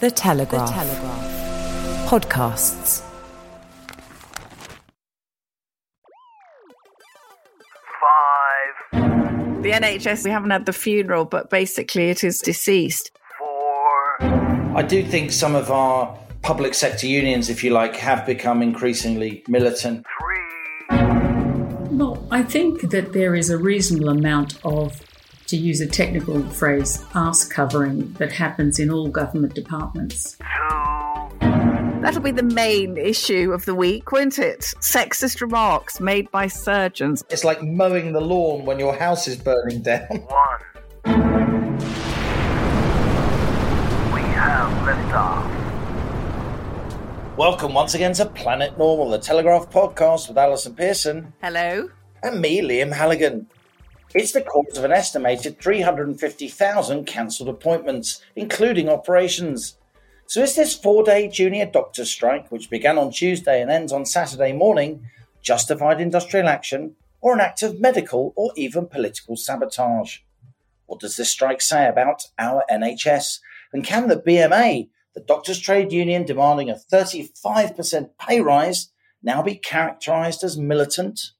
The Telegraph. The Telegraph. Podcasts. 5. The NHS, we haven't had the funeral, but basically it is deceased. 4. I do think some of our public sector unions, if you like, have become increasingly militant. 3. Well, I think that there is a reasonable amount of, to use a technical phrase, arse covering that happens in all government departments. 2. That'll be the main issue of the week, won't it? Sexist remarks made by surgeons. It's like mowing the lawn when your house is burning down. 1. We have liftoff. Welcome once again to Planet Normal, the Telegraph podcast with Alison Pearson. Hello. And me, Liam Halligan. It's the cause of an estimated 350,000 cancelled appointments, including operations. So is this 4-day junior doctor strike, which began on Tuesday and ends on Saturday morning, justified industrial action or an act of medical or even political sabotage? What does this strike say about our NHS? And can the BMA, the doctors' trade union demanding a 35% pay rise, now be characterised as militant?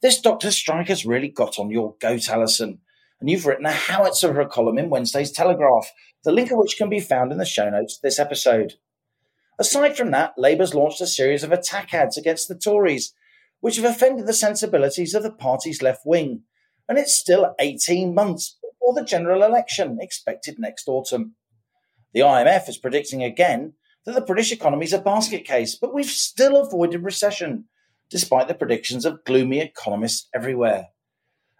This doctor's strike has really got on your goat, Alison, and you've written a howitzer of a column in Wednesday's Telegraph, the link of which can be found in the show notes this episode. Aside from that, Labour's launched a series of attack ads against the Tories, which have offended the sensibilities of the party's left wing, and it's still 18 months before the general election expected next autumn. The IMF is predicting again that the British economy is a basket case, but we've still avoided recession, despite the predictions of gloomy economists everywhere.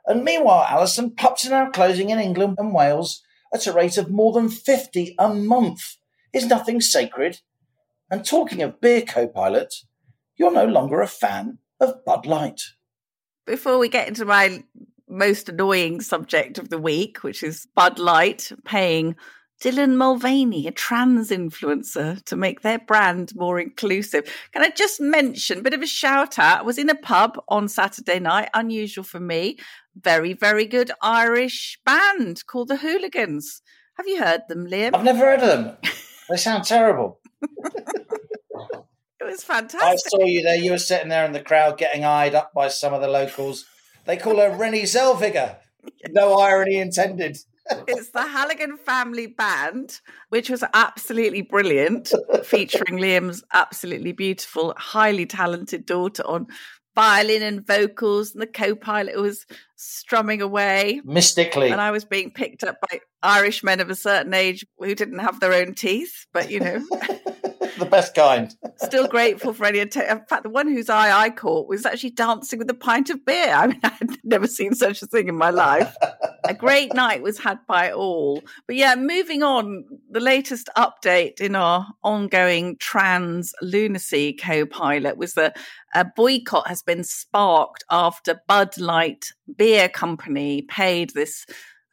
And meanwhile, Alison, pubs are now closing in England and Wales at a rate of more than 50 a month. Is nothing sacred? And talking of beer co-pilot, you're no longer a fan of Bud Light. Before we get into my most annoying subject of the week, which is Bud Light paying Dylan Mulvaney, a trans influencer, to make their brand more inclusive. Can I just mention, a bit of a shout out, I was in a pub on Saturday night, unusual for me, very, very good Irish band called The Hooligans. Have you heard them, Liam? I've never heard of them. They sound terrible. It was fantastic. I saw you there. You were sitting there in the crowd getting eyed up by some of the locals. They call her Rennie Zellweger. No irony intended. It's the Halligan Family Band, which was absolutely brilliant, featuring Liam's absolutely beautiful, highly talented daughter on violin and vocals, and the co-pilot was strumming away. Mystically. And I was being picked up by Irish men of a certain age who didn't have their own teeth, but, you know. The best kind. Still grateful for any attention. In fact, the one whose eye I caught was actually dancing with a pint of beer. I mean, I had never seen such a thing in my life. A great night was had by all. But yeah, moving on, the latest update in our ongoing trans lunacy co-pilot was that a boycott has been sparked after Bud Light Beer Company paid this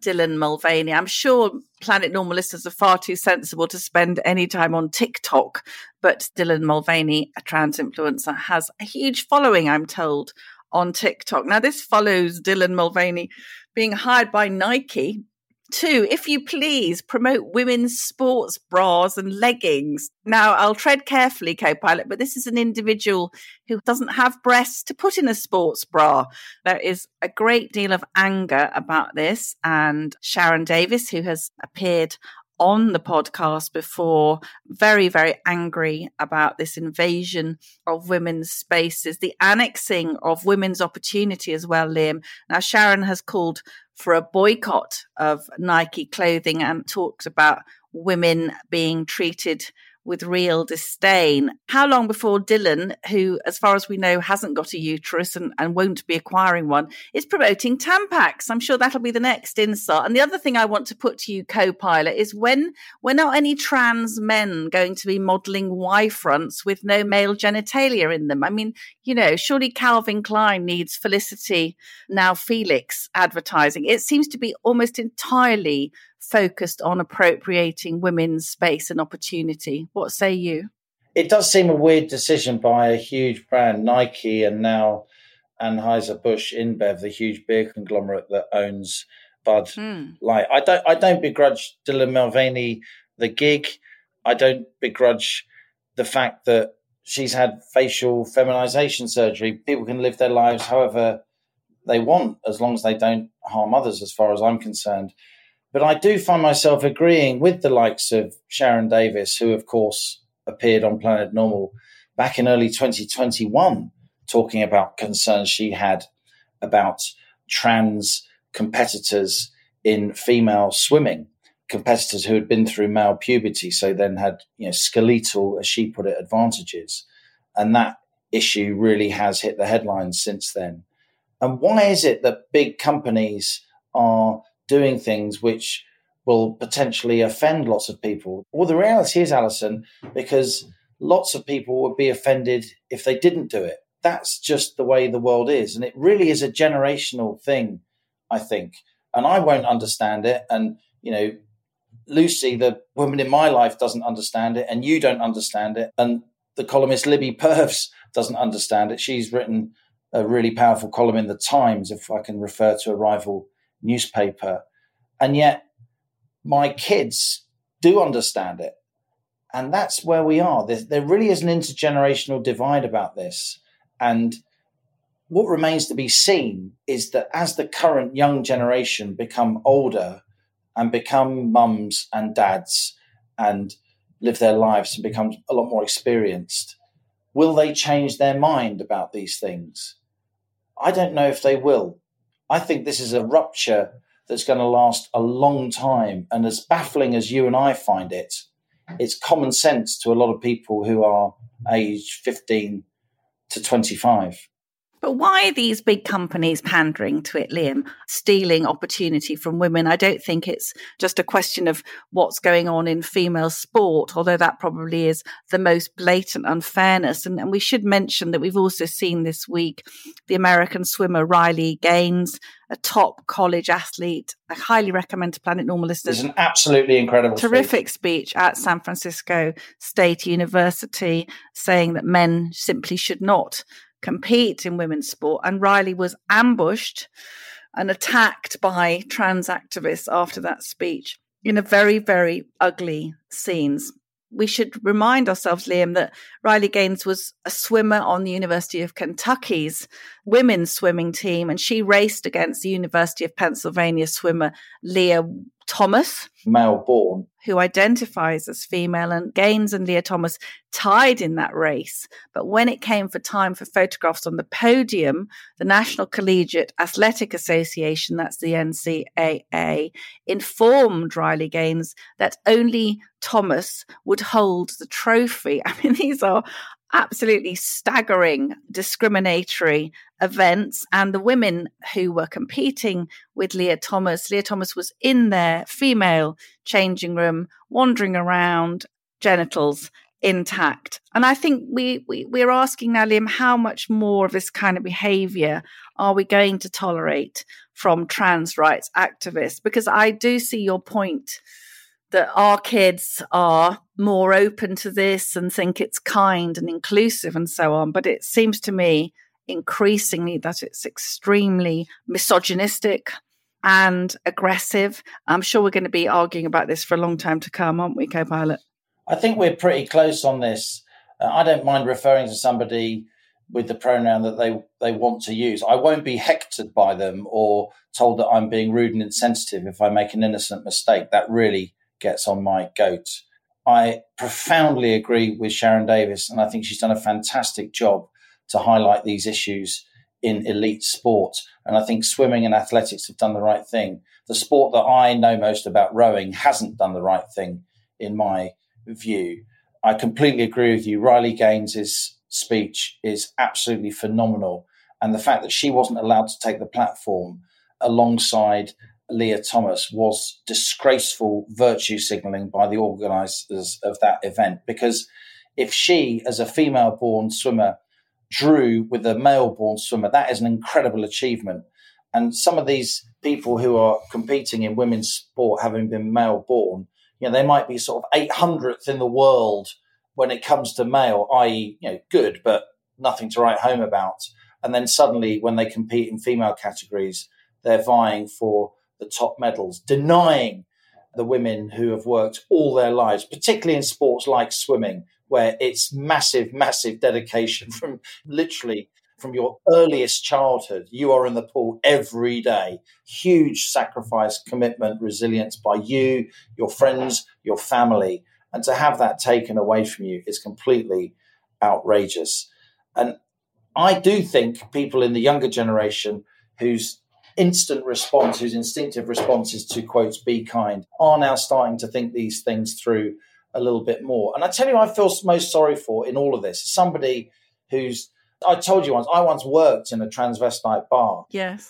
Dylan Mulvaney. I'm sure Planet Normal listeners are far too sensible to spend any time on TikTok, but Dylan Mulvaney, a trans influencer, has a huge following, I'm told, on TikTok. Now, this follows Dylan Mulvaney being hired by Nike to, if you please, promote women's sports bras and leggings. Now, I'll tread carefully, co-pilot, but this is an individual who doesn't have breasts to put in a sports bra. There is a great deal of anger about this, and Sharon Davis, who has appeared on the podcast before, very, very angry about this invasion of women's spaces, the annexing of women's opportunity as well, Liam. Now, Sharon has called for a boycott of Nike clothing and talked about women being treated with real disdain. How long before Dylan, who, as far as we know, hasn't got a uterus and won't be acquiring one, is promoting Tampax? I'm sure that'll be the next insult. And the other thing I want to put to you, co-pilot, is when are any trans men going to be modelling Y-fronts with no male genitalia in them? I mean, you know, surely Calvin Klein needs Felicity, now Felix, advertising. It seems to be almost entirely focused on appropriating women's space and opportunity. What say you? It does seem a weird decision by a huge brand, Nike, and now Anheuser-Busch InBev, the huge beer conglomerate that owns Bud Light. I don't begrudge Dylan Mulvaney the gig. I don't begrudge the fact that she's had facial feminization surgery. People can live their lives however they want, as long as they don't harm others, as far as I'm concerned. But I do find myself agreeing with the likes of Sharon Davis, who, of course, appeared on Planet Normal back in early 2021, talking about concerns she had about trans competitors in female swimming, competitors who had been through male puberty, so then had, you know, skeletal, as she put it, advantages. And that issue really has hit the headlines since then. And why is it that big companies are doing things which will potentially offend lots of people? Well, the reality is, Alison, because lots of people would be offended if they didn't do it. That's just the way the world is. And it really is a generational thing, I think. And I won't understand it. And, you know, Lucy, the woman in my life, doesn't understand it. And you don't understand it. And the columnist Libby Purves doesn't understand it. She's written a really powerful column in The Times, if I can refer to a rival newspaper, and yet my kids do understand it. And that's where we are. There really is an intergenerational divide about this. And what remains to be seen is that as the current young generation become older and become mums and dads and live their lives and become a lot more experienced, will they change their mind about these things? I don't know if they will. I think this is a rupture that's going to last a long time. And as baffling as you and I find it, it's common sense to a lot of people who are aged 15 to 25. But why are these big companies pandering to it, Liam, stealing opportunity from women? I don't think it's just a question of what's going on in female sport, although that probably is the most blatant unfairness. And we should mention that we've also seen this week the American swimmer Riley Gaines, a top college athlete. I highly recommend to Planet Normal listeners. It's an absolutely incredible terrific speech at San Francisco State University, saying that men simply should not compete in women's sport, and Riley was ambushed and attacked by trans activists after that speech in a very, very ugly scenes. We should remind ourselves, Liam, that Riley Gaines was a swimmer on the University of Kentucky's women's swimming team, and she raced against the University of Pennsylvania swimmer Leah Thomas, male-born, who identifies as female, and Gaines and Leah Thomas tied in that race. But when it came for time for photographs on the podium, the National Collegiate Athletic Association, that's the NCAA, informed Riley Gaines that only Thomas would hold the trophy. I mean, these are absolutely staggering discriminatory events. And the women who were competing with Leah Thomas was in their female changing room, wandering around, genitals intact. And I think we're asking now, Liam, how much more of this kind of behaviour are we going to tolerate from trans rights activists? Because I do see your point that our kids are more open to this and think it's kind and inclusive and so on. But it seems to me increasingly that it's extremely misogynistic and aggressive. I'm sure we're going to be arguing about this for a long time to come, aren't we, co-pilot? I think we're pretty close on this. I don't mind referring to somebody with the pronoun that they want to use. I won't be hectored by them or told that I'm being rude and insensitive if I make an innocent mistake. That really gets on my goat. I profoundly agree with Sharon Davis, and I think she's done a fantastic job to highlight these issues in elite sport. And I think swimming and athletics have done the right thing. The sport that I know most about, rowing, hasn't done the right thing, in my view. I completely agree with you. Riley Gaines's speech is absolutely phenomenal. And the fact that she wasn't allowed to take the platform alongside Leah Thomas was disgraceful virtue signalling by the organisers of that event. Because if she, as a female-born swimmer, drew with a male-born swimmer, that is an incredible achievement. And some of these people who are competing in women's sport, having been male-born, you know, they might be sort of 800th in the world when it comes to male, i.e., you know, good, but nothing to write home about. And then suddenly when they compete in female categories, they're vying for the top medals, denying the women who have worked all their lives, particularly in sports like swimming, where it's massive, massive dedication from literally from your earliest childhood. You are in the pool every day. Huge sacrifice, commitment, resilience by you, your friends, your family. And to have that taken away from you is completely outrageous. And I do think people in the younger generation whose instant response, whose instinctive response is to, quotes, be kind, are now starting to think these things through a little bit more. And I tell you, I feel most sorry for in all of this, somebody who's, I told you once, I once worked in a transvestite bar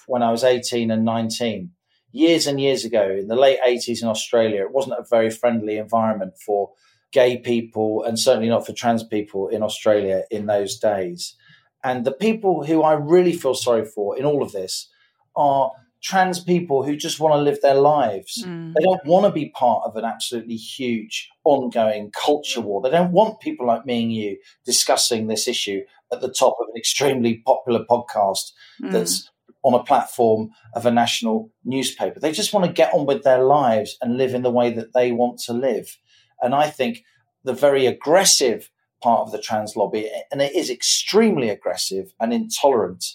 when I was 18 and 19. Years and years ago, in the late 80s in Australia, it wasn't a very friendly environment for gay people and certainly not for trans people in Australia in those days. And the people who I really feel sorry for in all of this are trans people who just want to live their lives. They don't want to be part of an absolutely huge ongoing culture war. They don't want people like me and you discussing this issue at the top of an extremely popular podcast that's on a platform of a national newspaper. They just want to get on with their lives and live in the way that they want to live. And I think the very aggressive part of the trans lobby, and it is extremely aggressive and intolerant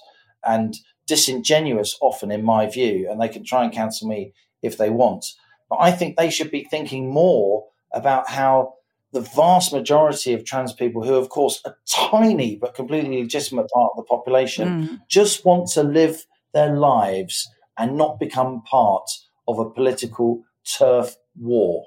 and disingenuous often in my view, and they can try and cancel me if they want. But I think they should be thinking more about how the vast majority of trans people, who of course are tiny but completely legitimate part of the population, just want to live their lives and not become part of a political turf war.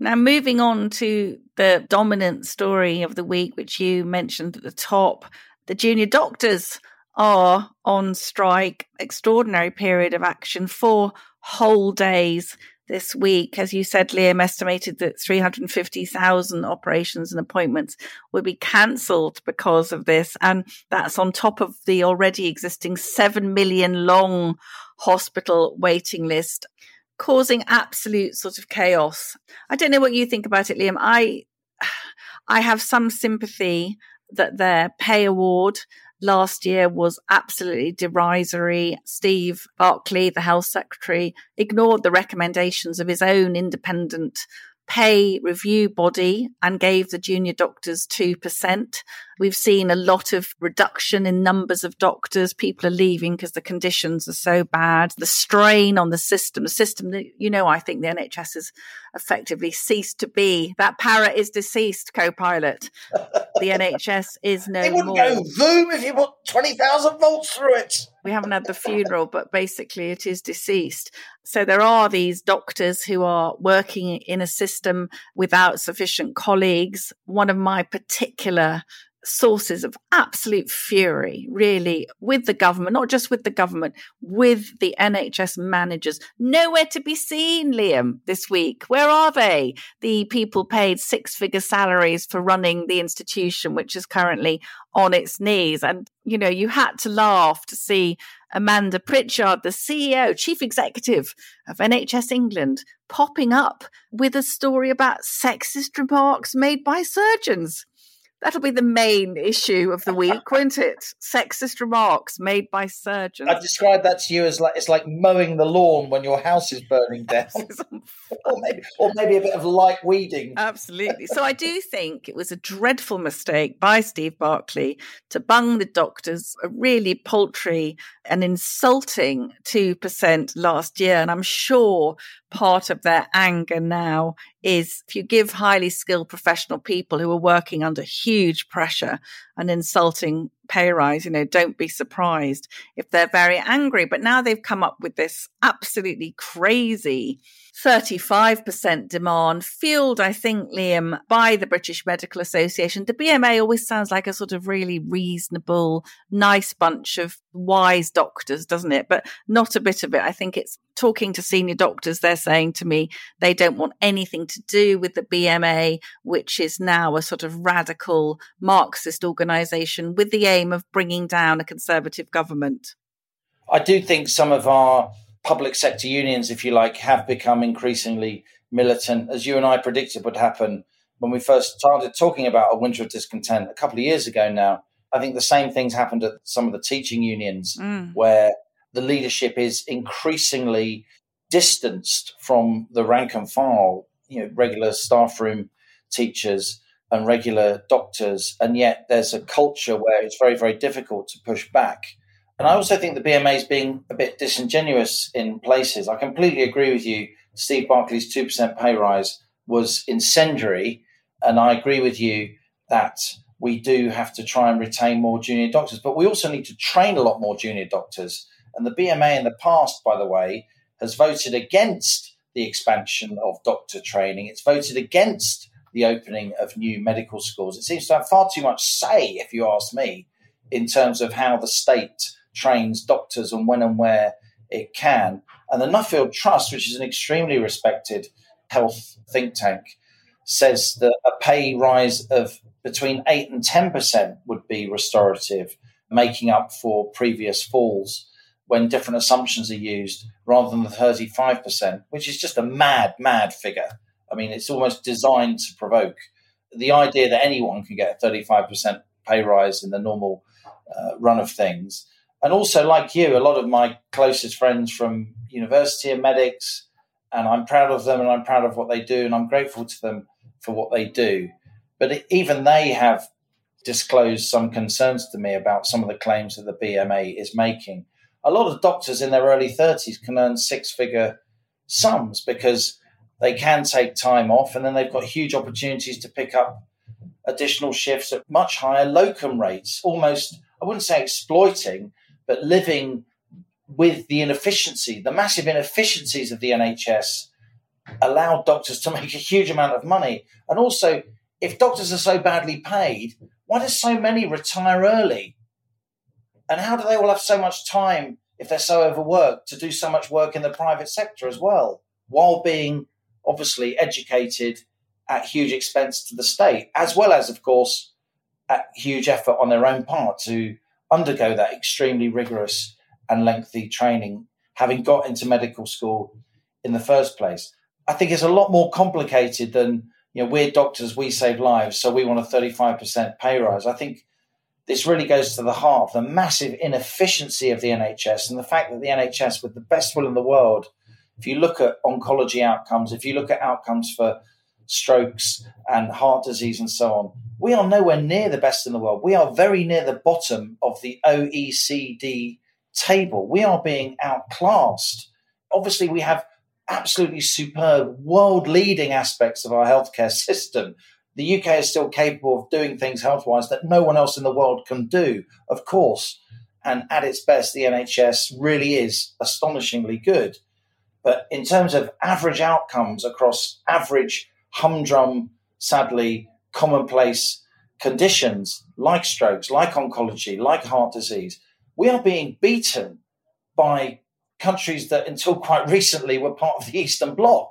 Now, moving on to the dominant story of the week, which you mentioned at the top, the junior doctors are on strike, extraordinary period of action, 4 whole days this week. As you said, Liam, estimated that 350,000 operations and appointments will be cancelled because of this. And that's on top of the already existing 7 million long hospital waiting list, causing absolute sort of chaos. I don't know what you think about it, Liam. I have some sympathy that their pay award last year was absolutely derisory. Steve Barclay, the health secretary, ignored the recommendations of his own independent pay review body and gave the junior doctors 2%. We've seen a lot of reduction in numbers of doctors. People are leaving because the conditions are so bad. The strain on the system that, you know, I think the NHS has effectively ceased to be. That parrot is deceased, co-pilot. The NHS is no more. It wouldn't go boom if you put 20,000 volts through it. We haven't had the funeral, but basically it is deceased. So there are these doctors who are working in a system without sufficient colleagues. One of my particular sources of absolute fury, really, with the government, not just with the government, with the NHS managers. Nowhere to be seen, Liam, this week. Where are they? The people paid 6-figure salaries for running the institution, which is currently on its knees. And, you know, you had to laugh to see Amanda Pritchard, the CEO, chief executive of NHS England, popping up with a story about sexist remarks made by surgeons. That'll be the main issue of the week, won't it? Sexist remarks made by surgeons. I described that to you as like, it's like mowing the lawn when your house is burning down. Or maybe a bit of light weeding. Absolutely. So I do think it was a dreadful mistake by Steve Barclay to bung the doctors a really paltry and insulting 2% last year. And I'm sure part of their anger now is if you give highly skilled professional people who are working under huge pressure and insulting pay rise, you know, don't be surprised if they're very angry. But now they've come up with this absolutely crazy 35% demand, fueled, I think, Liam, by the British Medical Association. The BMA always sounds like a sort of really reasonable, nice bunch of wise doctors, doesn't it? But not a bit of it. I think it's talking to senior doctors. They're saying to me they don't want anything to do with the BMA, which is now a sort of radical Marxist organisation with the aim of bringing down a Conservative government. I do think some of our public sector unions, if you like, have become increasingly militant, as you and I predicted would happen when we first started talking about a winter of discontent a couple of years ago now. I think the same things happened at some of the teaching unions where the leadership is increasingly distanced from the rank and file, you know, regular staff room teachers and regular doctors. And yet there's a culture where it's very, very difficult to push back. And I also think the BMA is being a bit disingenuous in places. I completely agree with you. Steve Barclay's 2% pay rise was incendiary. And I agree with you that we do have to try and retain more junior doctors. But we also need to train a lot more junior doctors. And the BMA in the past, by the way, has voted against the expansion of doctor training. It's voted against the opening of new medical schools. It seems to have far too much say, if you ask me, in terms of how the state trains doctors and when and where it can. And the Nuffield Trust, which is an extremely respected health think tank, says that a pay rise of between 8 and 10% would be restorative, making up for previous falls when different assumptions are used, rather than the 35%, which is just a mad, mad figure. I mean, it's almost designed to provoke. The idea that anyone can get a 35% pay rise in the normal run of things. And also, like you, a lot of my closest friends from university are medics, and I'm proud of them and I'm proud of what they do and I'm grateful to them for what they do. But even they have disclosed some concerns to me about some of the claims that the BMA is making. A lot of doctors in their early 30s can earn six-figure sums because they can take time off, and then they've got huge opportunities to pick up additional shifts at much higher locum rates, almost, I wouldn't say exploiting, but living with the inefficiency. The massive inefficiencies of the NHS allow doctors to make a huge amount of money. And also, if doctors are so badly paid, why do so many retire early? And how do they all have so much time, if they're so overworked, to do so much work in the private sector as well, while being obviously educated at huge expense to the state, as well as, of course, at huge effort on their own part to undergo that extremely rigorous and lengthy training, having got into medical school in the first place. I think it's a lot more complicated than, you know, we're doctors, we save lives, so we want a 35% pay rise. I think this really goes to the heart of the massive inefficiency of the NHS and the fact that the NHS, with the best will in the world, if you look at oncology outcomes, if you look at outcomes for strokes and heart disease and so on, we are nowhere near the best in the world. We are very near the bottom of the OECD table. We are being outclassed. Obviously, we have absolutely superb, world-leading aspects of our healthcare system. The UK is still capable of doing things health-wise that no one else in the world can do, of course. And at its best, the NHS really is astonishingly good. But in terms of average outcomes across average, humdrum, sadly, commonplace conditions like strokes, like oncology, like heart disease, we are being beaten by countries that until quite recently were part of the Eastern Bloc.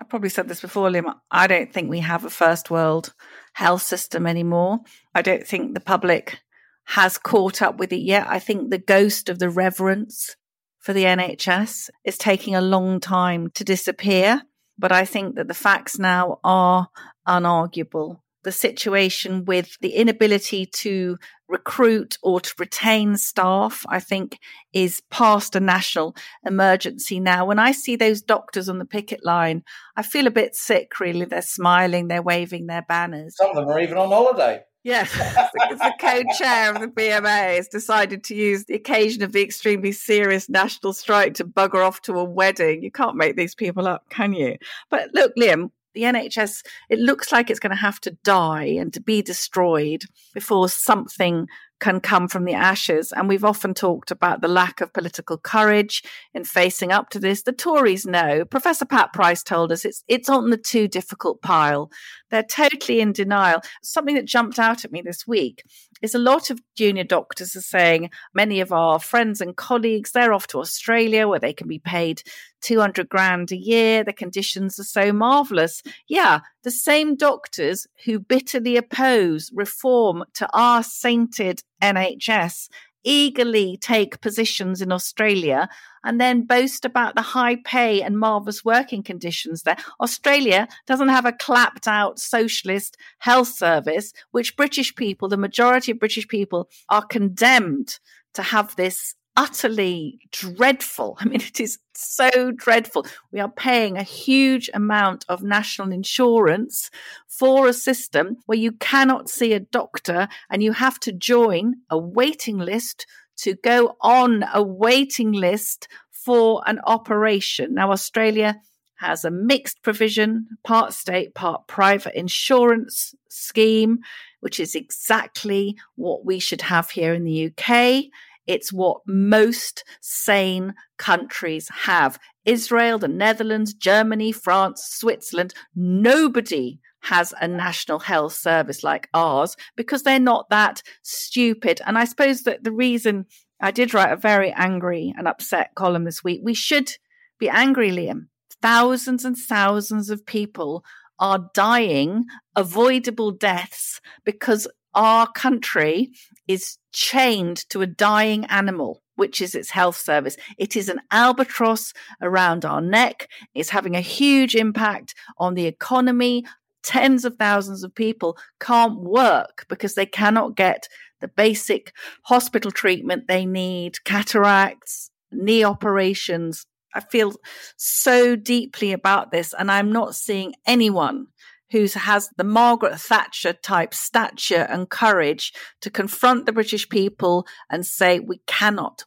I probably said this before, Liam, I don't think we have a first world health system anymore. I don't think the public has caught up with it yet. I think the ghost of the reverence for the NHS is taking a long time to disappear. But I think that the facts now are unarguable. The situation with the inability to recruit or to retain staff, I think, is past a national emergency now. When I see those doctors on the picket line, I feel a bit sick, really. They're smiling, they're waving their banners. Some of them are even on holiday. Yes, it's the co-chair of the BMA has decided to use the occasion of the extremely serious national strike to bugger off to a wedding. You can't make these people up, can you? But look, Liam, the NHS, it looks like it's going to have to die and to be destroyed before something can come from the ashes. And we've often talked about the lack of political courage in facing up to this. The Tories know. Professor Pat Price told us it's on the too difficult pile. They're totally in denial. Something that jumped out at me this week is a lot of junior doctors are saying, many of our friends and colleagues, they're off to Australia where they can be paid $200,000 a year. The conditions are so marvellous. Yeah, the same doctors who bitterly oppose reform to our sainted NHS eagerly take positions in Australia and then boast about the high pay and marvellous working conditions there. Australia doesn't have a clapped out socialist health service, which British people, the majority of British people, are condemned to have this utterly dreadful. I mean, it is so dreadful. We are paying a huge amount of national insurance for a system where you cannot see a doctor and you have to join a waiting list to go on a waiting list for an operation. Now, Australia has a mixed provision, part state, part private insurance scheme, which is exactly what we should have here in the UK. It's what most sane countries have. Israel, the Netherlands, Germany, France, Switzerland, nobody has a national health service like ours because they're not that stupid. And I suppose that the reason I did write a very angry and upset column this week, we should be angry, Liam. Thousands and thousands of people are dying avoidable deaths because our country is chained to a dying animal, which is its health service. It is an albatross around our neck. It's having a huge impact on the economy. Tens of thousands of people can't work because they cannot get the basic hospital treatment they need, cataracts, knee operations. I feel so deeply about this, and I'm not seeing anyone who has the Margaret Thatcher type stature and courage to confront the British people and say, we cannot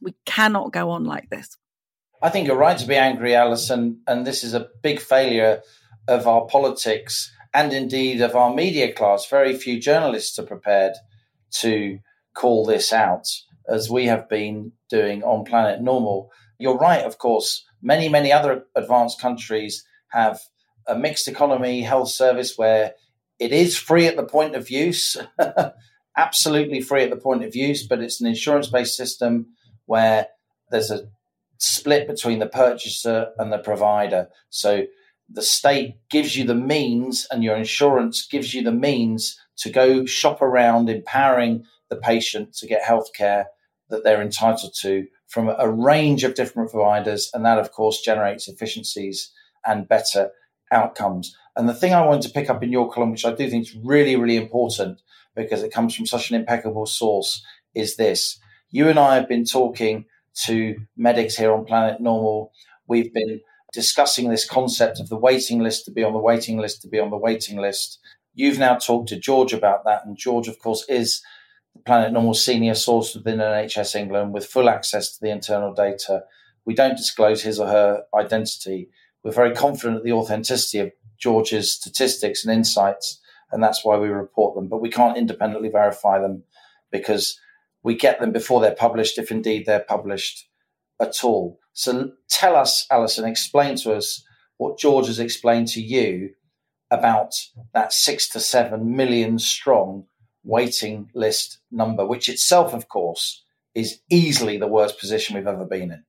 go on like this. I think you're right to be angry, Alison, and this is a big failure of our politics and indeed of our media class. Very few journalists are prepared to call this out, as we have been doing on Planet Normal. You're right, of course, many, many other advanced countries have a mixed economy health service where it is free at the point of use, absolutely free at the point of use, but it's an insurance-based system where there's a split between the purchaser and the provider. So the state gives you the means and your insurance gives you the means to go shop around, empowering the patient to get healthcare that they're entitled to from a range of different providers. And that, of course, generates efficiencies and better outcomes. And the thing I wanted to pick up in your column, which I do think is really, really important because it comes from such an impeccable source, is this. You and I have been talking to medics here on Planet Normal. We've been discussing this concept of the waiting list to be on the waiting list to be on the waiting list. You've now talked to George about that. And George, of course, is the Planet Normal senior source within NHS England with full access to the internal data. We don't disclose his or her identity. We're very confident of the authenticity of George's statistics and insights, and that's why we report them. But we can't independently verify them because we get them before they're published, if indeed they're published at all. So tell us, Alison, explain to us what George has explained to you about that 6 to 7 million strong waiting list number, which itself, of course, is easily the worst position we've ever been in.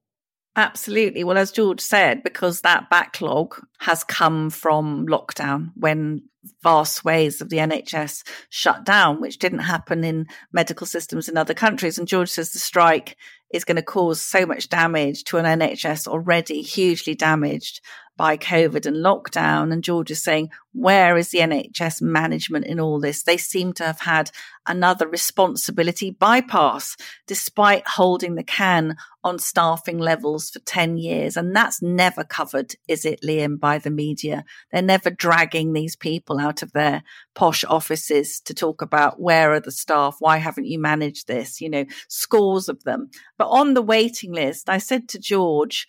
Absolutely. Well, as George said, because that backlog has come from lockdown when vast swathes of the NHS shut down, which didn't happen in medical systems in other countries. And George says the strike is going to cause so much damage to an NHS already hugely damaged by COVID and lockdown. And George is saying, where is the NHS management in all this? They seem to have had another responsibility bypass, despite holding the can on staffing levels for 10 years. And that's never covered, is it, Liam, by the media? They're never dragging these people out of their posh offices to talk about where are the staff? Why haven't you managed this? You know, scores of them. But on the waiting list, I said to George,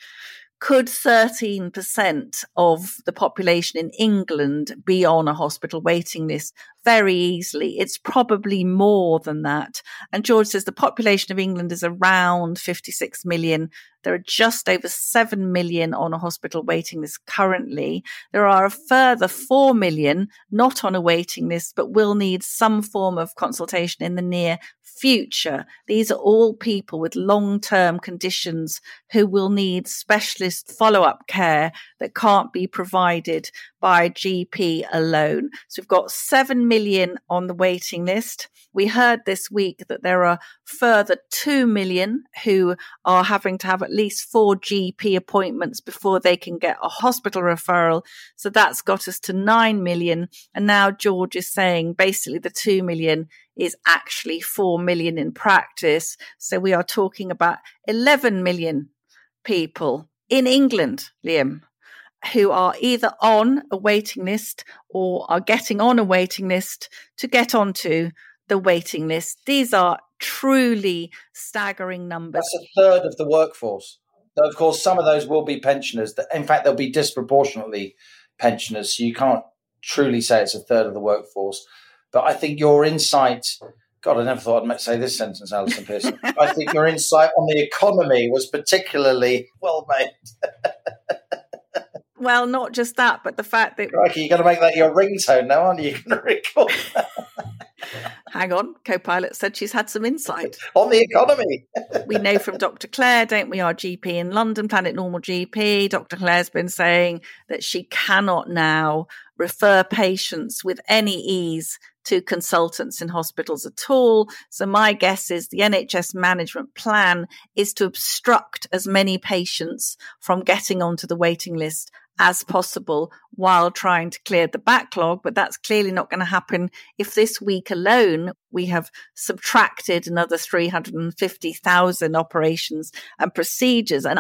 Could 13% of the population in England be on a hospital waiting list? Very easily. It's probably more than that. And George says the population of England is around 56 million. There are just over 7 million on a hospital waiting list currently. There are a further 4 million not on a waiting list, but will need some form of consultation in the near future. These are all people with long-term conditions who will need specialist follow-up care that can't be provided by GP alone. So we've got 7 million on the waiting list. We heard this week that there are further 2 million who are having to have at least 4 GP appointments before they can get a hospital referral. So that's got us to 9 million. And now George is saying basically the 2 million is actually 4 million in practice. So we are talking about 11 million people in England, Liam, who are either on a waiting list or are getting on a waiting list to get onto the waiting list. These are truly staggering numbers. That's a third of the workforce. Of course, some of those will be pensioners. In fact, they'll be disproportionately pensioners. So you can't truly say it's a third of the workforce. But I think your insight, God, I never thought I'd say this sentence, Alison Pearson. I think your insight on the economy was particularly well made. Well, not just that, but the fact that... Crikey, you're going to make that your ringtone now, aren't you? You're going to record that. Hang on, co-pilot said she's had some insight. On the economy. We know from Dr. Clare, don't we, our GP in London, Planet Normal GP. Dr. Clare's been saying that she cannot now refer patients with any ease to consultants in hospitals at all. So my guess is the NHS management plan is to obstruct as many patients from getting onto the waiting list as possible while trying to clear the backlog. But that's clearly not going to happen if this week alone we have subtracted another 350,000 operations and procedures. And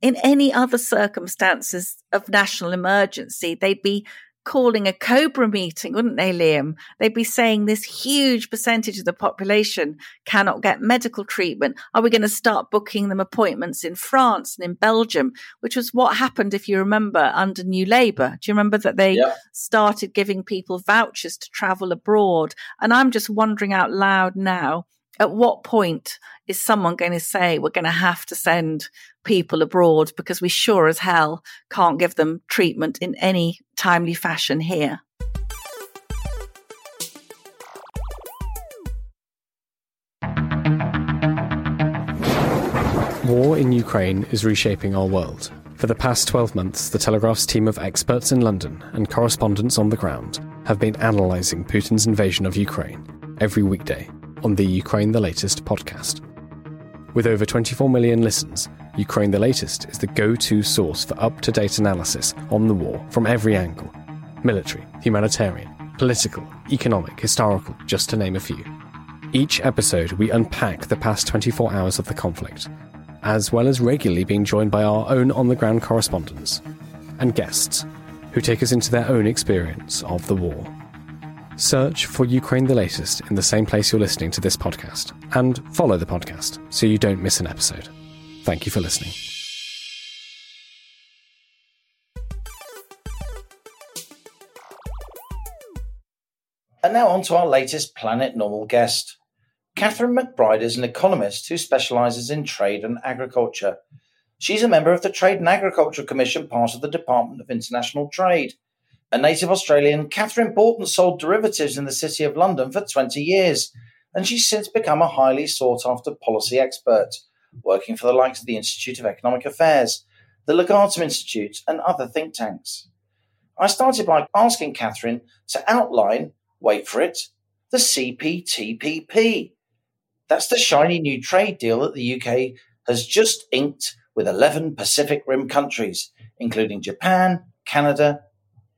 in any other circumstances of national emergency, they'd be calling a COBRA meeting, wouldn't they, Liam? They'd be saying this huge percentage of the population cannot get medical treatment. Are we going to start booking them appointments in France and in Belgium, which was what happened, if you remember, under New Labour? Do you remember that they started giving people vouchers to travel abroad? And I'm just wondering out loud now, at what point is someone going to say we're going to have to send people abroad because we sure as hell can't give them treatment in any timely fashion here? War in Ukraine is reshaping our world. For the past 12 months, the Telegraph's team of experts in London and correspondents on the ground have been analysing Putin's invasion of Ukraine every weekday on the Ukraine: The Latest podcast. With over 24 million listens, Ukraine: The Latest is the go-to source for up-to-date analysis on the war from every angle. Military, humanitarian, political, economic, historical, just to name a few. Each episode, we unpack the past 24 hours of the conflict, as well as regularly being joined by our own on-the-ground correspondents and guests who take us into their own experience of the war. Search for Ukraine: The Latest in the same place you're listening to this podcast and follow the podcast so you don't miss an episode. Thank you for listening. And now on to our latest Planet Normal guest. Catherine McBride is an economist who specialises in trade and agriculture. She's a member of the Trade and Agriculture Commission, part of the Department of International Trade. A native Australian, Catherine bought and sold derivatives in the City of London for 20 years, and she's since become a highly sought-after policy expert, working for the likes of the Institute of Economic Affairs, the Legatum Institute, and other think tanks. I started by asking Catherine to outline, wait for it, the CPTPP. That's the shiny new trade deal that the UK has just inked with 11 Pacific Rim countries, including Japan, Canada,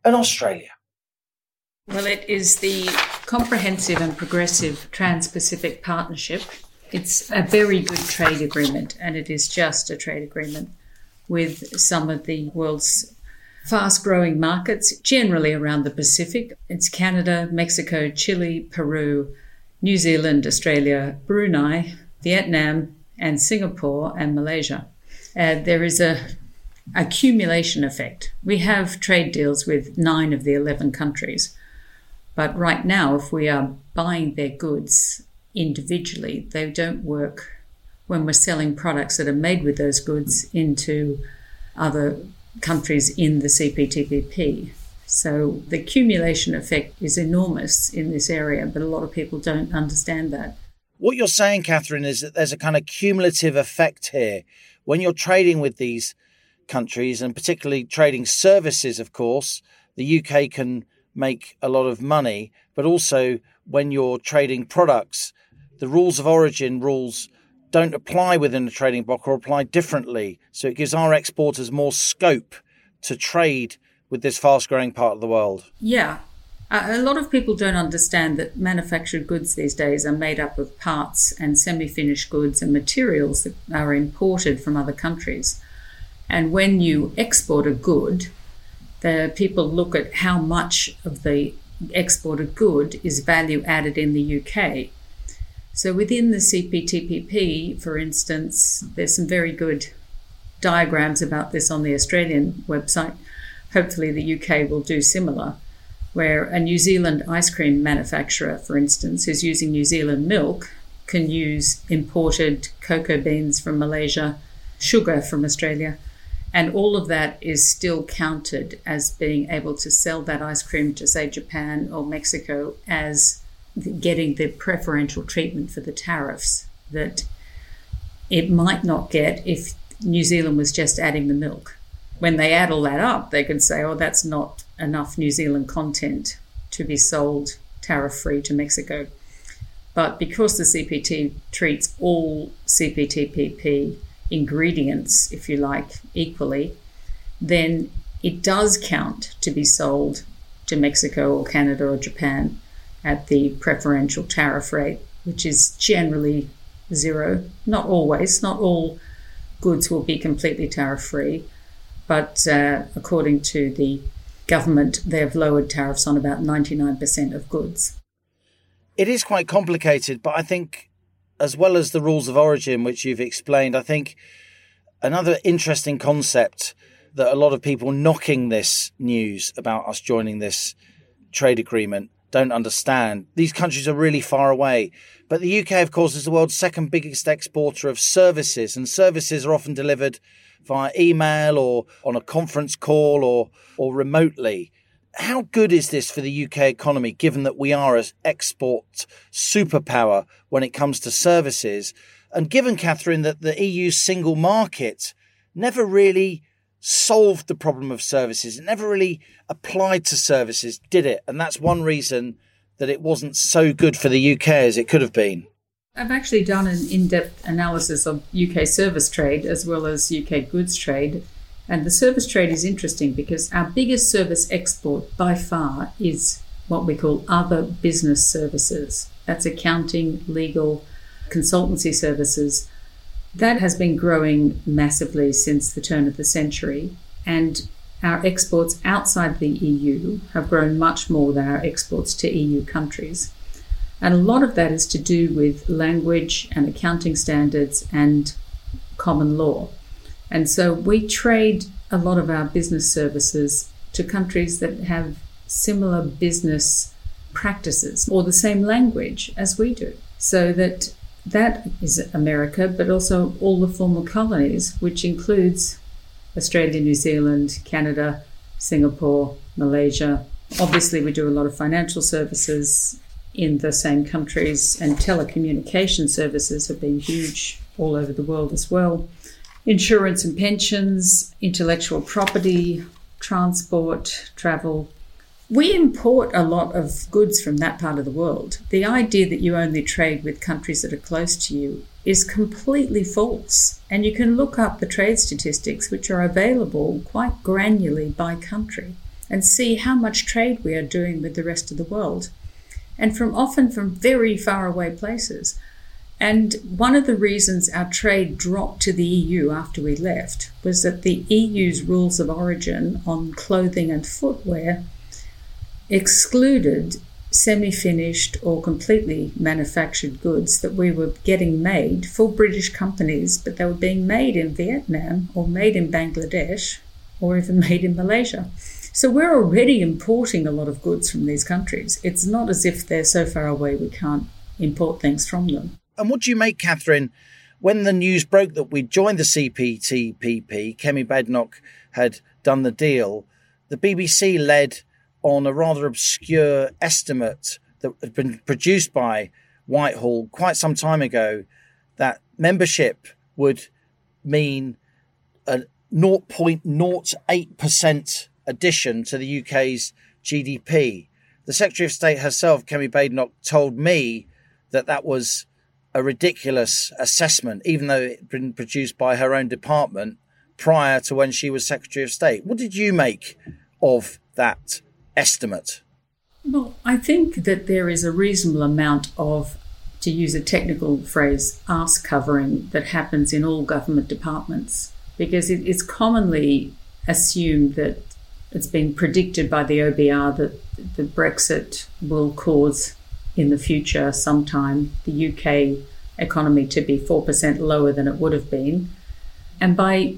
and Australia. Well, it is the Comprehensive and Progressive Trans-Pacific Partnership. It's a very good trade agreement, and it is just a trade agreement with some of the world's fast-growing markets, generally around the Pacific. It's Canada, Mexico, Chile, Peru, New Zealand, Australia, Brunei, Vietnam, and Singapore and Malaysia. There is a accumulation effect. We have trade deals with 9 of the 11 countries. But right now, if we are buying their goods individually, they don't work when we're selling products that are made with those goods into other countries in the CPTPP. So the accumulation effect is enormous in this area, but a lot of people don't understand that. What you're saying, Catherine, is that there's a kind of cumulative effect here. When you're trading with these countries, and particularly trading services, of course, the UK can make a lot of money, but also when you're trading products, the rules of origin rules don't apply within a trading bloc or apply differently. So it gives our exporters more scope to trade with this fast-growing part of the world. Yeah. A lot of people don't understand that manufactured goods these days are made up of parts and semi-finished goods and materials that are imported from other countries. And when you export a good, the people look at how much of the exported good is value added in the UK. So within the CPTPP, for instance, there's some very good diagrams about this on the Australian website. Hopefully the UK will do similar, where a New Zealand ice cream manufacturer, for instance, who's using New Zealand milk, can use imported cocoa beans from Malaysia, sugar from Australia, and all of that is still counted as being able to sell that ice cream to, say, Japan or Mexico as getting the preferential treatment for the tariffs that it might not get if New Zealand was just adding the milk. When they add all that up, they can say, oh, that's not enough New Zealand content to be sold tariff-free to Mexico. But because the CPT treats all CPTPP ingredients, if you like, equally, then it does count to be sold to Mexico or Canada or Japan at the preferential tariff rate, which is generally zero. Not always, not all goods will be completely tariff-free, but according to the government, they have lowered tariffs on about 99% of goods. It is quite complicated, but I think as well as the rules of origin, which you've explained, I think another interesting concept that a lot of people knocking this news about us joining this trade agreement don't understand. These countries are really far away. But the UK, of course, is the world's second biggest exporter of services, and services are often delivered via email or on a conference call or remotely. How good is this for the UK economy, given that we are an export superpower when it comes to services? And given, Catherine, that the EU's single market never really solved the problem of services, it never really applied to services, did it? And that's one reason that it wasn't so good for the UK as it could have been. I've actually done an in-depth analysis of UK service trade as well as UK goods trade. And the service trade is interesting because our biggest service export by far is what we call other business services. That's accounting, legal, consultancy services. That has been growing massively since the turn of the century. And our exports outside the EU have grown much more than our exports to EU countries. And a lot of that is to do with language and accounting standards and common law. And so we trade a lot of our business services to countries that have similar business practices or the same language as we do. So that is America, but also all the former colonies, which includes Australia, New Zealand, Canada, Singapore, Malaysia. Obviously, we do a lot of financial services in the same countries, and telecommunication services have been huge all over the world as well. Insurance and pensions, intellectual property, transport, travel. We import a lot of goods from that part of the world. The idea that you only trade with countries that are close to you is completely false. And you can look up the trade statistics, which are available quite granularly by country, and see how much trade we are doing with the rest of the world, and often from very far away places. And one of the reasons our trade dropped to the EU after we left was that the EU's rules of origin on clothing and footwear excluded semi-finished or completely manufactured goods that we were getting made for British companies, but they were being made in Vietnam or made in Bangladesh or even made in Malaysia. So we're already importing a lot of goods from these countries. It's not as if they're so far away we can't import things from them. And what do you make, Catherine, when the news broke that we'd joined the CPTPP, Kemi Badenoch had done the deal, the BBC led on a rather obscure estimate that had been produced by Whitehall quite some time ago that membership would mean a 0.08% addition to the UK's GDP. The Secretary of State herself, Kemi Badenoch, told me that that was a ridiculous assessment, even though it had been produced by her own department prior to when she was Secretary of State. What did you make of that estimate? Well, I think that there is a reasonable amount of, to use a technical phrase, arse covering that happens in all government departments, because it's commonly assumed that it's been predicted by the OBR that the Brexit will cause in the future sometime the UK economy to be 4% lower than it would have been. And by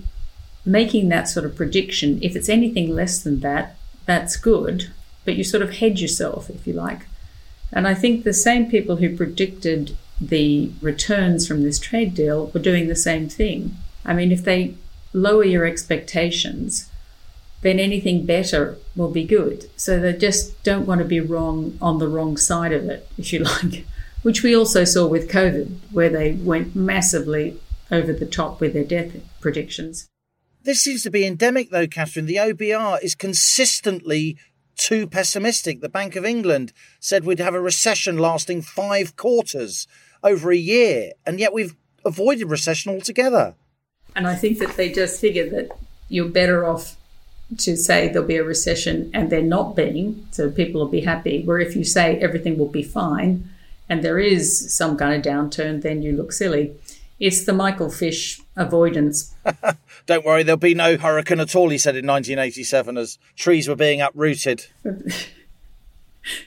making that sort of prediction, if it's anything less than that, that's good, but you sort of hedge yourself, if you like. And I think the same people who predicted the returns from this trade deal were doing the same thing. I mean, if they lower your expectations, then anything better will be good. So they just don't want to be wrong on the wrong side of it, if you like, which we also saw with COVID, where they went massively over the top with their death predictions. This seems to be endemic, though, Catherine. The OBR is consistently too pessimistic. The Bank of England said we'd have a recession lasting 5 quarters, over a year, and yet we've avoided recession altogether. And I think that they just figure that you're better off to say there'll be a recession and there not being, so people will be happy, where if you say everything will be fine and there is some kind of downturn, then you look silly. It's the Michael Fish avoidance. Don't worry, there'll be no hurricane at all, he said in 1987, as trees were being uprooted.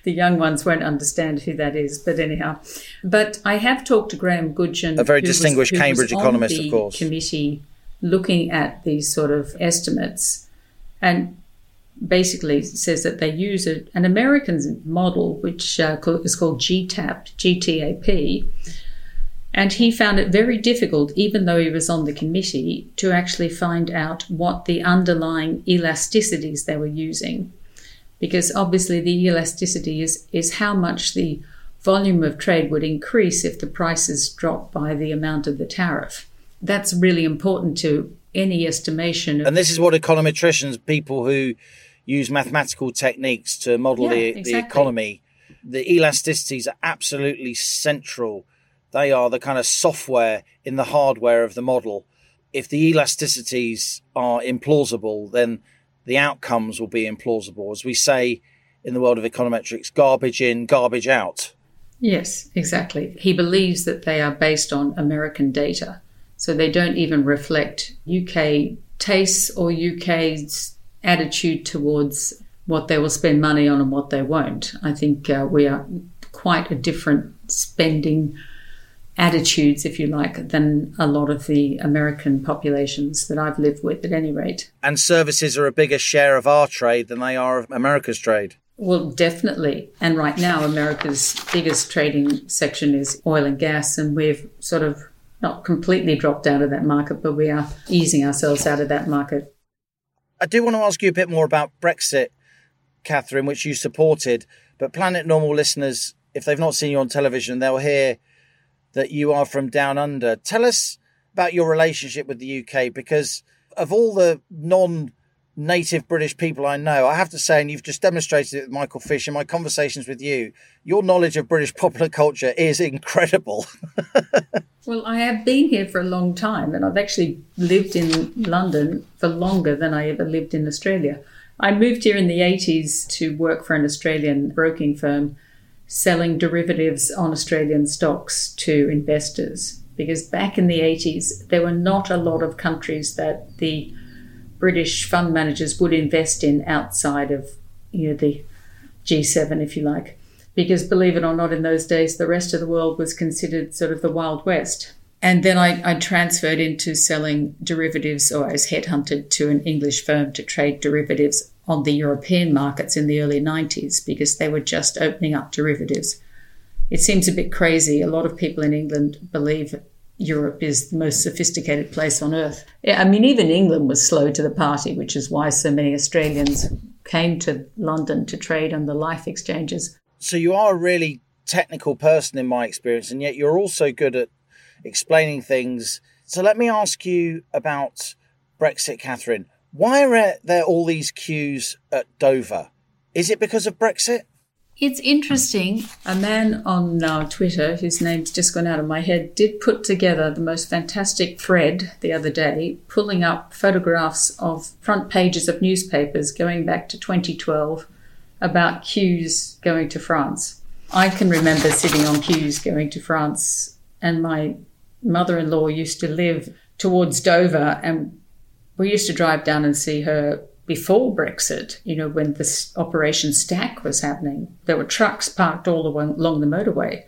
The young ones won't understand who that is, but anyhow. But I have talked to Graham Gudgin, a very distinguished Cambridge economist, of course, committee looking at these sort of estimates, and basically says that they use an American model, which is called GTAP, and he found it very difficult, even though he was on the committee, to actually find out what the underlying elasticities they were using, because obviously the elasticity is how much the volume of trade would increase if the prices dropped by the amount of the tariff. That's really important to any estimation. And this is what econometricians, people who use mathematical techniques to model the economy, the elasticities are absolutely central. They are the kind of software in the hardware of the model. If the elasticities are implausible, then the outcomes will be implausible. As we say in the world of econometrics, garbage in, garbage out. Yes, exactly. He believes that they are based on American data. So they don't even reflect UK tastes or UK's attitude towards what they will spend money on and what they won't. I think we are quite a different spending attitudes, if you like, than a lot of the American populations that I've lived with, at any rate. And services are a bigger share of our trade than they are of America's trade. Well, definitely. And right now, America's biggest trading section is oil and gas, and we've sort of not completely dropped out of that market, but we are easing ourselves out of that market. I do want to ask you a bit more about Brexit, Catherine, which you supported. But Planet Normal listeners, if they've not seen you on television, they'll hear that you are from Down Under. Tell us about your relationship with the UK, because of all the non-native British people I know, I have to say, and you've just demonstrated it with Michael Fish in my conversations with you, your knowledge of British popular culture is incredible. Well, I have been here for a long time, and I've actually lived in London for longer than I ever lived in Australia. I moved here in the 80s to work for an Australian broking firm selling derivatives on Australian stocks to investors, because back in the 80s, there were not a lot of countries that the British fund managers would invest in outside of, you know, the G7, if you like. because believe it or not, in those days, the rest of the world was considered sort of the Wild West. And then I transferred into selling derivatives, or I was headhunted to an English firm to trade derivatives on the European markets in the early 90s because they were just opening up derivatives. It seems a bit crazy. A lot of people in England believe Europe is the most sophisticated place on earth. Yeah, I mean, even England was slow to the party, which is why so many Australians came to London to trade on the life exchanges. So you are a really technical person in my experience, and yet you're also good at explaining things. So let me ask you about Brexit, Catherine. Why are there all these queues at Dover? Is it because of Brexit? It's interesting. A man on Twitter, whose name's just gone out of my head, did put together the most fantastic thread the other day, pulling up photographs of front pages of newspapers going back to 2012 about queues going to France. I can remember sitting on queues going to France, and my mother-in-law used to live towards Dover, and we used to drive down and see her before Brexit, you know, when this Operation Stack was happening. There were trucks parked all along the motorway.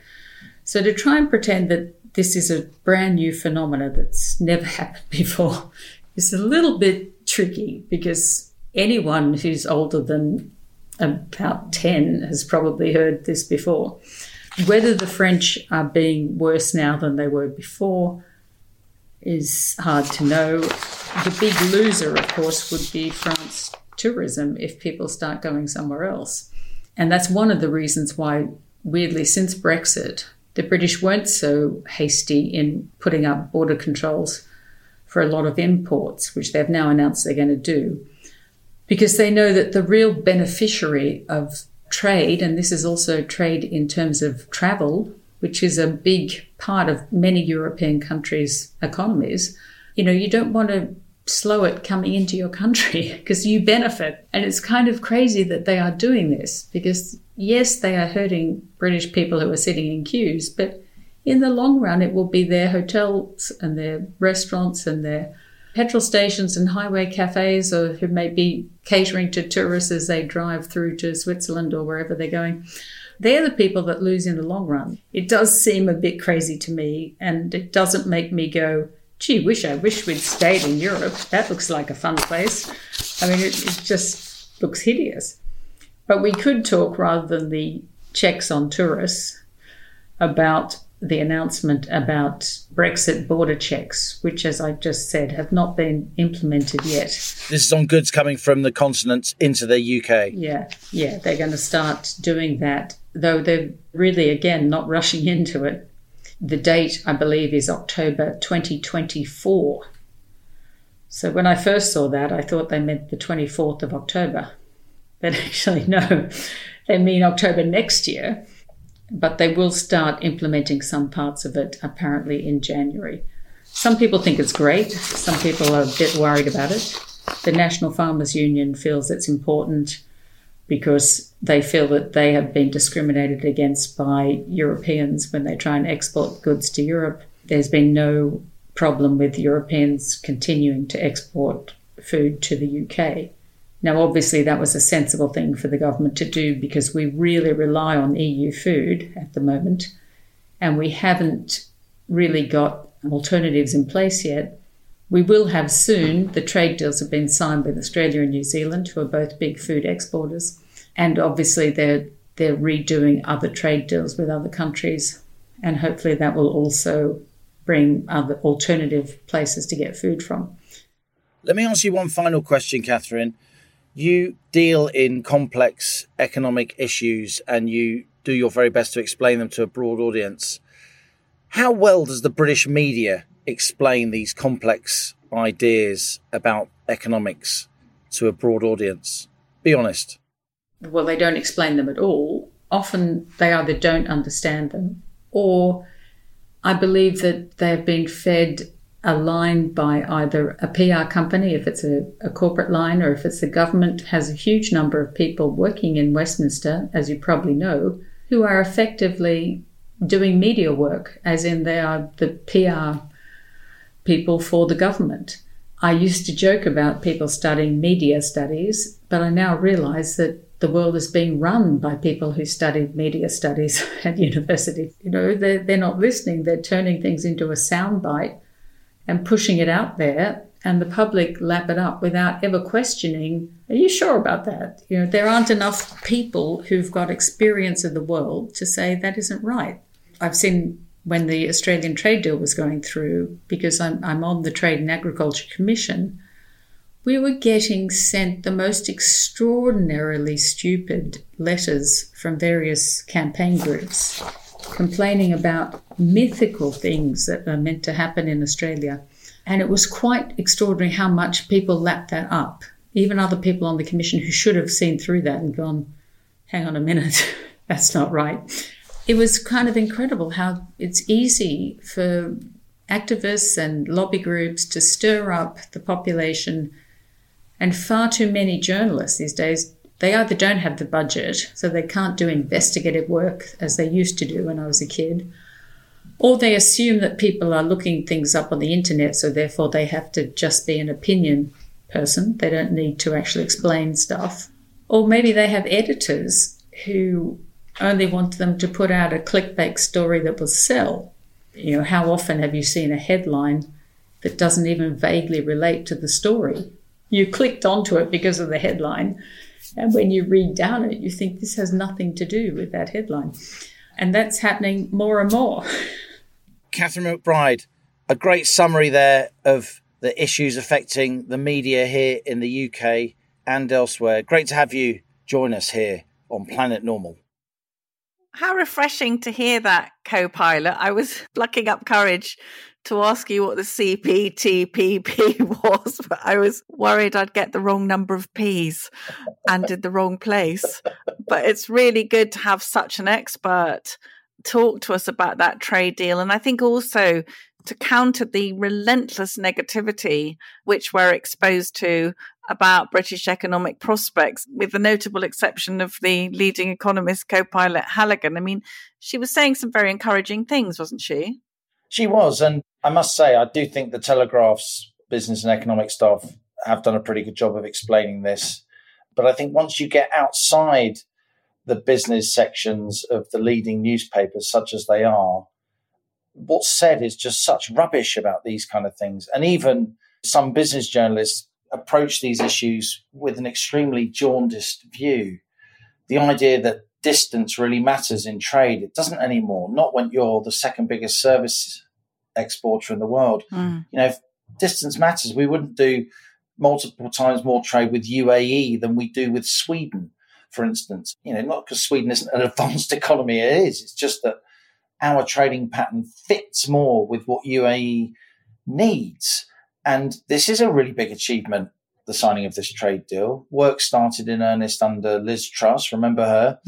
So to try and pretend that this is a brand new phenomena that's never happened before is a little bit tricky, because anyone who's older than about 10 has probably heard this before. Whether the French are being worse now than they were before is hard to know. The big loser, of course, would be France tourism if people start going somewhere else. And that's one of the reasons why, weirdly, since Brexit, the British weren't so hasty in putting up border controls for a lot of imports, which they've now announced they're going to do, because they know that the real beneficiary of trade, and this is also trade in terms of travel, which is a big part of many European countries' economies, you know, you don't want to slow it coming into your country because you benefit. And it's kind of crazy that they are doing this because, yes, they are hurting British people who are sitting in queues, but in the long run, it will be their hotels and their restaurants and their petrol stations and highway cafes, or who may be catering to tourists as they drive through to Switzerland or wherever they're going. They're the people that lose in the long run. It does seem a bit crazy to me, and it doesn't make me go, gee, I wish we'd stayed in Europe. That looks like a fun place. I mean, it just looks hideous. But we could talk, rather than the checks on tourists, about the announcement about Brexit border checks, which, as I just said, have not been implemented yet. This is on goods coming from the continent into the UK. Yeah, they're going to start doing that, though they're really, again, not rushing into it. The date, I believe, is October 2024. So when I first saw that, I thought they meant the 24th of October. But actually, no, they mean October next year. But they will start implementing some parts of it, apparently, in January. Some people think it's great. Some people are a bit worried about it. The National Farmers Union feels it's important because they feel that they have been discriminated against by Europeans when they try and export goods to Europe. There's been no problem with Europeans continuing to export food to the UK. Now, obviously, that was a sensible thing for the government to do because we really rely on EU food at the moment, and we haven't really got alternatives in place yet. We will have soon. The trade deals have been signed with Australia and New Zealand, who are both big food exporters, and obviously they're redoing other trade deals with other countries, and hopefully that will also bring other alternative places to get food from. Let me ask you one final question, Catherine. You deal in complex economic issues and you do your very best to explain them to a broad audience. How well does the British media explain these complex ideas about economics to a broad audience? Be honest. Well, they don't explain them at all. Often they either don't understand them, or I believe that they've been fed a line by either a PR company, if it's a corporate line, or if it's the government has a huge number of people working in Westminster, as you probably know, who are effectively doing media work, as in they are the PR people for the government. I used to joke about people studying media studies, but I now realise that the world is being run by people who studied media studies at university. You know, they're not listening. They're turning things into a soundbite and pushing it out there, and the public lap it up without ever questioning, are you sure about that? You know, there aren't enough people who've got experience of the world to say that isn't right. I've seen when the Australian trade deal was going through, because I'm on the Trade and Agriculture Commission, we were getting sent the most extraordinarily stupid letters from various campaign groups complaining about mythical things that are meant to happen in Australia. And it was quite extraordinary how much people lapped that up. Even other people on the commission who should have seen through that and gone, hang on a minute, that's not right. It was kind of incredible how it's easy for activists and lobby groups to stir up the population, and far too many journalists these days, they either don't have the budget, so they can't do investigative work as they used to do when I was a kid, or they assume that people are looking things up on the internet, so therefore they have to just be an opinion person. They don't need to actually explain stuff. Or maybe they have editors who only want them to put out a clickbait story that will sell. You know, how often have you seen a headline that doesn't even vaguely relate to the story? You clicked onto it because of the headline, and when you read down it, you think this has nothing to do with that headline. And that's happening more and more. Catherine McBride, a great summary there of the issues affecting the media here in the UK and elsewhere. Great to have you join us here on Planet Normal. How refreshing to hear that, co-pilot. I was plucking up courage to ask you what the CPTPP was, but I was worried I'd get the wrong number of Ps and in the wrong place. But it's really good to have such an expert talk to us about that trade deal. And I think also to counter the relentless negativity which we're exposed to about British economic prospects, with the notable exception of the leading economist, co-pilot Halligan. I mean, she was saying some very encouraging things, wasn't she? She was. And I must say, I do think the Telegraph's business and economic staff have done a pretty good job of explaining this. But I think once you get outside the business sections of the leading newspapers, such as they are, what's said is just such rubbish about these kind of things. And even some business journalists approach these issues with an extremely jaundiced view. The idea that distance really matters in trade, it doesn't anymore, not when you're the second biggest service exporter in the world. Mm. You know, if distance matters, we wouldn't do multiple times more trade with UAE than we do with Sweden, for instance. You know, not because Sweden isn't an advanced economy, it is. It's just that our trading pattern fits more with what UAE needs. And this is a really big achievement, the signing of this trade deal. Work started in earnest under Liz Truss, remember her,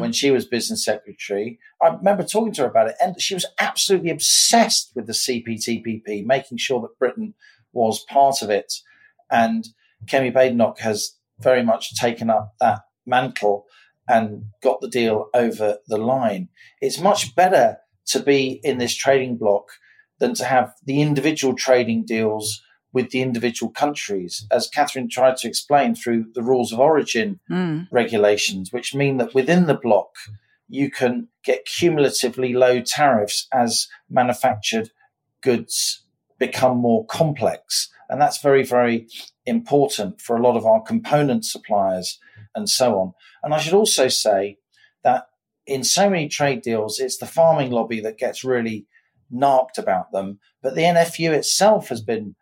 when she was business secretary. I remember talking to her about it, and she was absolutely obsessed with the CPTPP, making sure that Britain was part of it. And Kemi Badenoch has very much taken up that mantle and got the deal over the line. It's much better to be in this trading bloc than to have the individual trading deals with the individual countries, as Catherine tried to explain through the rules of origin regulations, which mean that within the bloc, you can get cumulatively low tariffs as manufactured goods become more complex. And that's very, very important for a lot of our component suppliers and so on. And I should also say that in so many trade deals, it's the farming lobby that gets really narked about them, but the NFU itself has been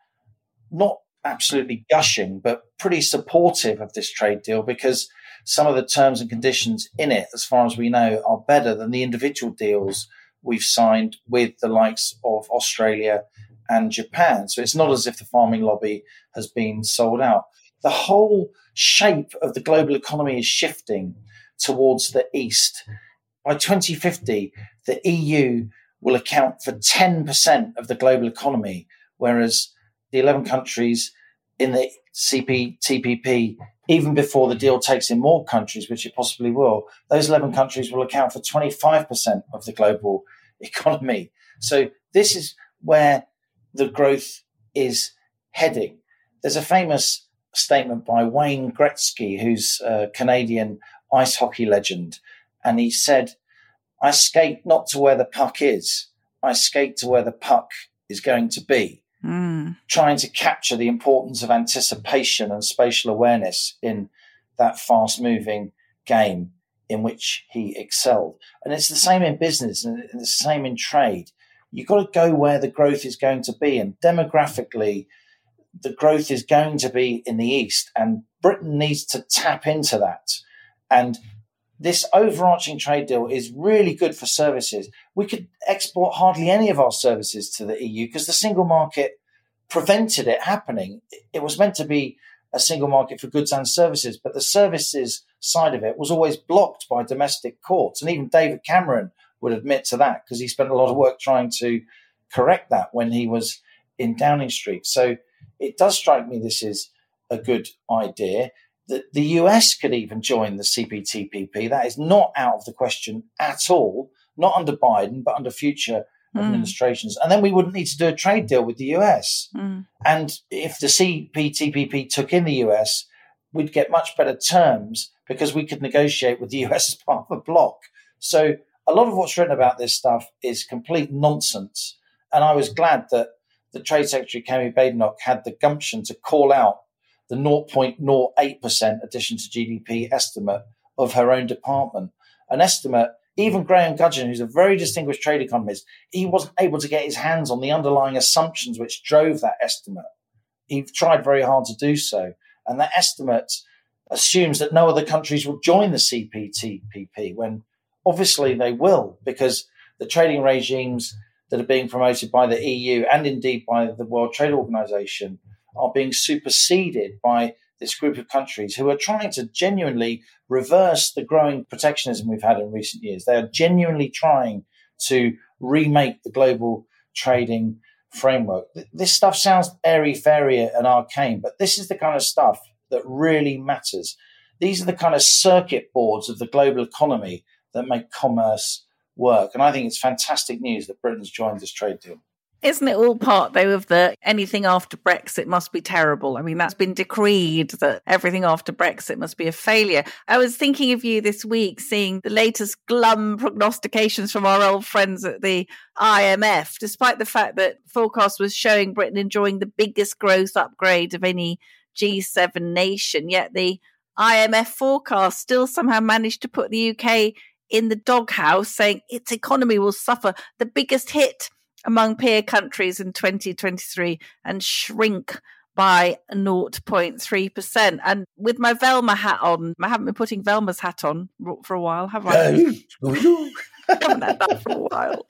not absolutely gushing, but pretty supportive of this trade deal, because some of the terms and conditions in it, as far as we know, are better than the individual deals we've signed with the likes of Australia and Japan. So it's not as if the farming lobby has been sold out. The whole shape of the global economy is shifting towards the East. By 2050, the EU will account for 10% of the global economy, whereas the 11 countries in the CPTPP, even before the deal takes in more countries, which it possibly will, those 11 countries will account for 25% of the global economy. So this is where the growth is heading. There's a famous statement by Wayne Gretzky, who's a Canadian ice hockey legend. And he said, I skate not to where the puck is. I skate to where the puck is going to be. Trying to capture the importance of anticipation and spatial awareness in that fast-moving game in which he excelled. And it's the same in business and the same in trade. You've got to go where the growth is going to be. And demographically, the growth is going to be in the East. And Britain needs to tap into that. And this overarching trade deal is really good for services. We could export hardly any of our services to the EU because the single market prevented it happening. It was meant to be a single market for goods and services, but the services side of it was always blocked by domestic courts. And even David Cameron would admit to that because he spent a lot of work trying to correct that when he was in Downing Street. So it does strike me this is a good idea. The US could even join the CPTPP. That is not out of the question at all, not under Biden, but under future administrations. And then we wouldn't need to do a trade deal with the US. And if the CPTPP took in the US, we'd get much better terms because we could negotiate with the US as part of a bloc. So a lot of what's written about this stuff is complete nonsense. And I was glad that the Trade Secretary, Kemi Badenoch, had the gumption to call out the 0.08% addition to GDP estimate of her own department. An estimate, even Graham Gudgin, who's a very distinguished trade economist, he wasn't able to get his hands on the underlying assumptions which drove that estimate. He tried very hard to do so. And that estimate assumes that no other countries will join the CPTPP, when obviously they will, because the trading regimes that are being promoted by the EU and indeed by the World Trade Organization are being superseded by this group of countries who are trying to genuinely reverse the growing protectionism we've had in recent years. They are genuinely trying to remake the global trading framework. This stuff sounds airy-fairy and arcane, but this is the kind of stuff that really matters. These are the kind of circuit boards of the global economy that make commerce work. And I think it's fantastic news that Britain's joined this trade deal. Isn't it all part, though, of the anything after Brexit must be terrible? I mean, that's been decreed, that everything after Brexit must be a failure. I was thinking of you this week, seeing the latest glum prognostications from our old friends at the IMF, despite the fact that forecast was showing Britain enjoying the biggest growth upgrade of any G7 nation. Yet the IMF forecast still somehow managed to put the UK in the doghouse, saying its economy will suffer the biggest hit among peer countries in 2023 and shrink by 0.3%. And with my Velma hat on, I haven't been putting Velma's hat on for a while, have I? I haven't had that for a while.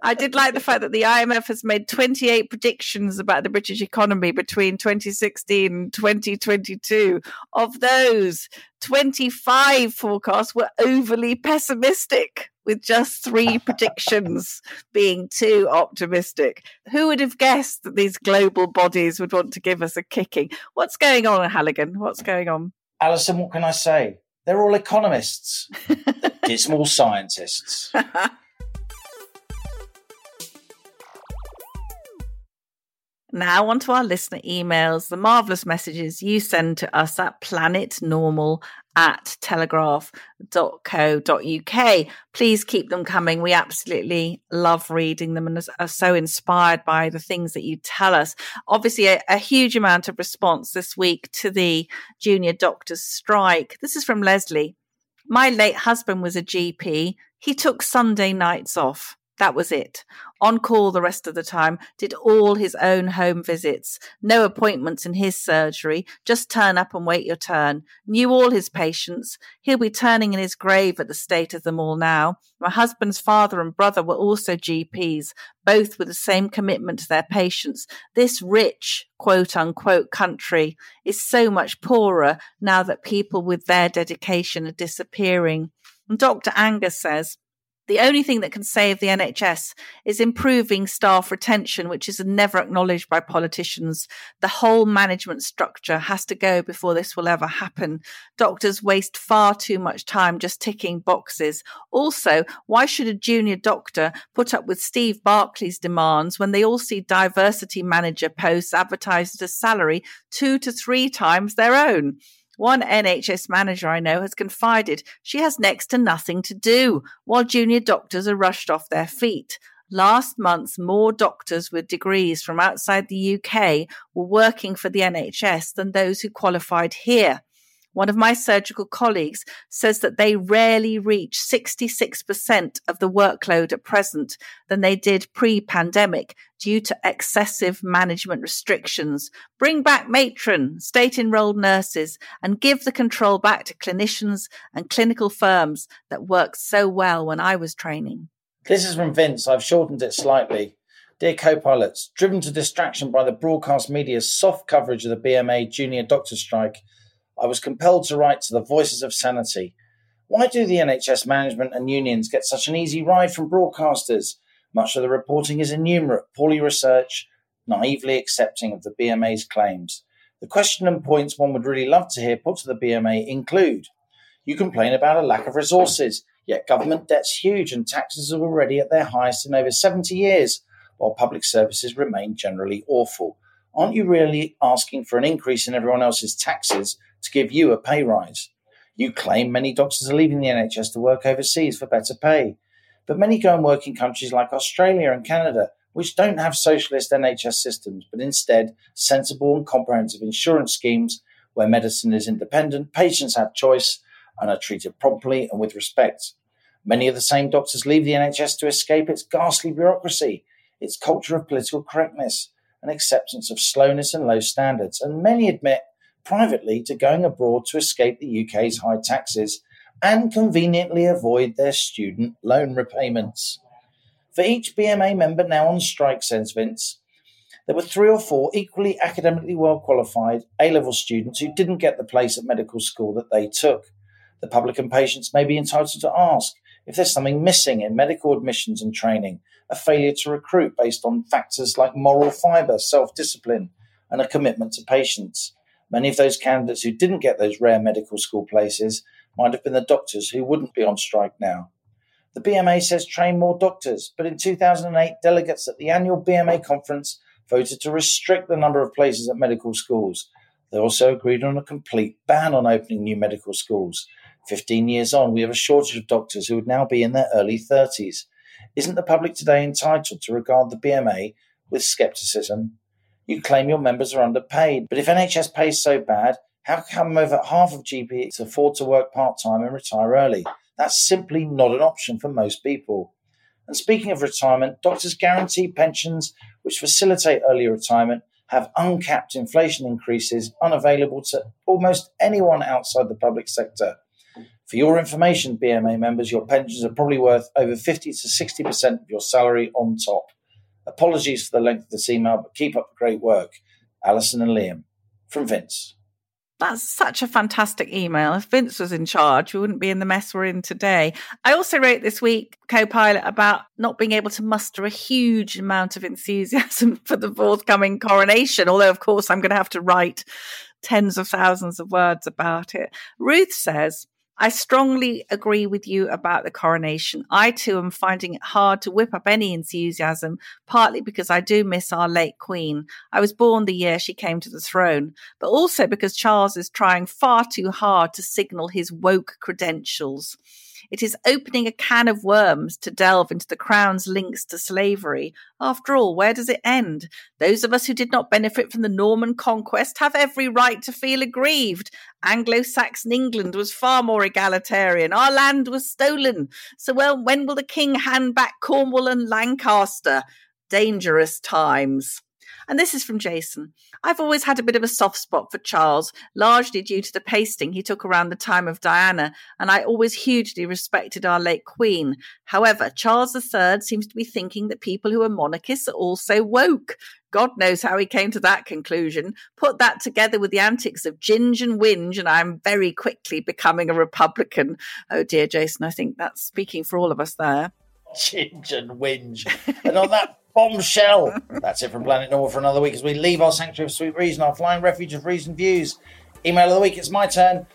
I did like the fact that the IMF has made 28 predictions about the British economy between 2016 and 2022. Of those, 25 forecasts were overly pessimistic, with just 3 predictions being too optimistic. Who would have guessed that these global bodies would want to give us a kicking? What's going on, Halligan? What's going on? Alison, what can I say? They're all economists. Dismal scientists. Now onto our listener emails, the marvellous messages you send to us at planetnormal@telegraph.co.uk. Please keep them coming. We absolutely love reading them and are so inspired by the things that you tell us. Obviously, a huge amount of response this week to the junior doctors' strike. This is from Leslie. My late husband was a GP. He took Sunday nights off. That was it. On call the rest of the time, did all his own home visits, no appointments in his surgery, just turn up and wait your turn. Knew all his patients. He'll be turning in his grave at the state of them all now. My husband's father and brother were also GPs, both with the same commitment to their patients. This rich, quote unquote, country is so much poorer now that people with their dedication are disappearing. And Dr. Angus says, the only thing that can save the NHS is improving staff retention, which is never acknowledged by politicians. The whole management structure has to go before this will ever happen. Doctors waste far too much time just ticking boxes. Also, why should a junior doctor put up with Steve Barclay's demands when they all see diversity manager posts advertised at a salary 2 to 3 times their own? One NHS manager I know has confided she has next to nothing to do while junior doctors are rushed off their feet. Last month, more doctors with degrees from outside the UK were working for the NHS than those who qualified here. One of my surgical colleagues says that they rarely reach 66% of the workload at present than they did pre-pandemic due to excessive management restrictions. Bring back matron, state-enrolled nurses, and give the control back to clinicians and clinical firms that worked so well when I was training. This is from Vince. I've shortened it slightly. Dear co-pilots, driven to distraction by the broadcast media's soft coverage of the BMA junior doctor strike, I was compelled to write to the Voices of Sanity. Why do the NHS management and unions get such an easy ride from broadcasters? Much of the reporting is innumerate, poorly researched, naively accepting of the BMA's claims. The question and points one would really love to hear put to the BMA include: you complain about a lack of resources, yet government debt's huge and taxes are already at their highest in over 70 years, while public services remain generally awful. Aren't you really asking for an increase in everyone else's taxes to give you a pay rise? You claim many doctors are leaving the NHS to work overseas for better pay, but many go and work in countries like Australia and Canada, which don't have socialist NHS systems, but instead sensible and comprehensive insurance schemes where medicine is independent, patients have choice and are treated promptly and with respect. Many of the same doctors leave the NHS to escape its ghastly bureaucracy, its culture of political correctness, and acceptance of slowness and low standards, and many admit privately to going abroad to escape the UK's high taxes and conveniently avoid their student loan repayments. For each BMA member now on strike, says Vince, there were 3 or 4 equally academically well-qualified A-level students who didn't get the place at medical school that they took. The public and patients may be entitled to ask if there's something missing in medical admissions and training, a failure to recruit based on factors like moral fibre, self-discipline, and a commitment to patients. Many of those candidates who didn't get those rare medical school places might have been the doctors who wouldn't be on strike now. The BMA says train more doctors, but in 2008, delegates at the annual BMA conference voted to restrict the number of places at medical schools. They also agreed on a complete ban on opening new medical schools. 15 years on, we have a shortage of doctors who would now be in their early 30s. Isn't the public today entitled to regard the BMA with scepticism? You claim your members are underpaid, but if NHS pays so bad, how come over half of GPs afford to work part-time and retire early? That's simply not an option for most people. And speaking of retirement, doctors guarantee pensions which facilitate early retirement have uncapped inflation increases unavailable to almost anyone outside the public sector. For your information, BMA members, your pensions are probably worth over 50 to 60% of your salary on top. Apologies for the length of this email, but keep up the great work. Alison and Liam. From Vince. That's such a fantastic email. If Vince was in charge, we wouldn't be in the mess we're in today. I also wrote this week, co-pilot, about not being able to muster a huge amount of enthusiasm for the forthcoming coronation, although, of course, I'm going to have to write tens of thousands of words about it. Ruth says, I strongly agree with you about the coronation. I too am finding it hard to whip up any enthusiasm, partly because I do miss our late Queen. I was born the year she came to the throne, but also because Charles is trying far too hard to signal his woke credentials. It is opening a can of worms to delve into the Crown's links to slavery. After all, where does it end? Those of us who did not benefit from the Norman conquest have every right to feel aggrieved. Anglo-Saxon England was far more egalitarian. Our land was stolen. So when will the king hand back Cornwall and Lancaster? Dangerous times. And this is from Jason. I've always had a bit of a soft spot for Charles, largely due to the pasting he took around the time of Diana, and I always hugely respected our late Queen. However, Charles III seems to be thinking that people who are monarchists are also woke. God knows how he came to that conclusion. Put that together with the antics of Ginge and Whinge, and I'm very quickly becoming a Republican. Oh dear, Jason, I think that's speaking for all of us there. Ginge and Whinge. And on that bombshell. That's it from Planet Normal for another week as we leave our sanctuary of sweet reason, our flying refuge of reason views. Email of the week, it's my turn.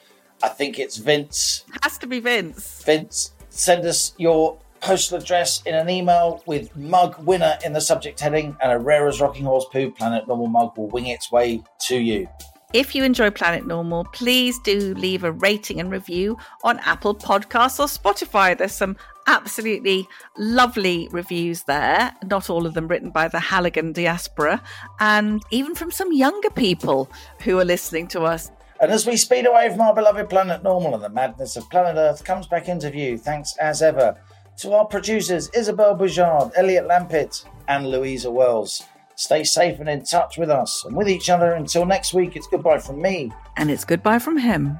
I think it's Vince. Has to be Vince. Vince, send us your postal address in an email with mug winner in the subject heading, and a rare as rocking horse poo Planet Normal mug will wing its way to you. If you enjoy Planet Normal, please do leave a rating and review on Apple Podcasts or Spotify. There's some absolutely lovely reviews there, not all of them written by the Halligan diaspora, and even from some younger people who are listening to us. And as we speed away from our beloved Planet Normal and the madness of planet Earth comes back into view, thanks as ever to our producers Isabel Bouchard, Elliot Lampitt and Louisa Wells. Stay safe and in touch with us and with each other. Until next week, it's goodbye from me. And it's goodbye from him.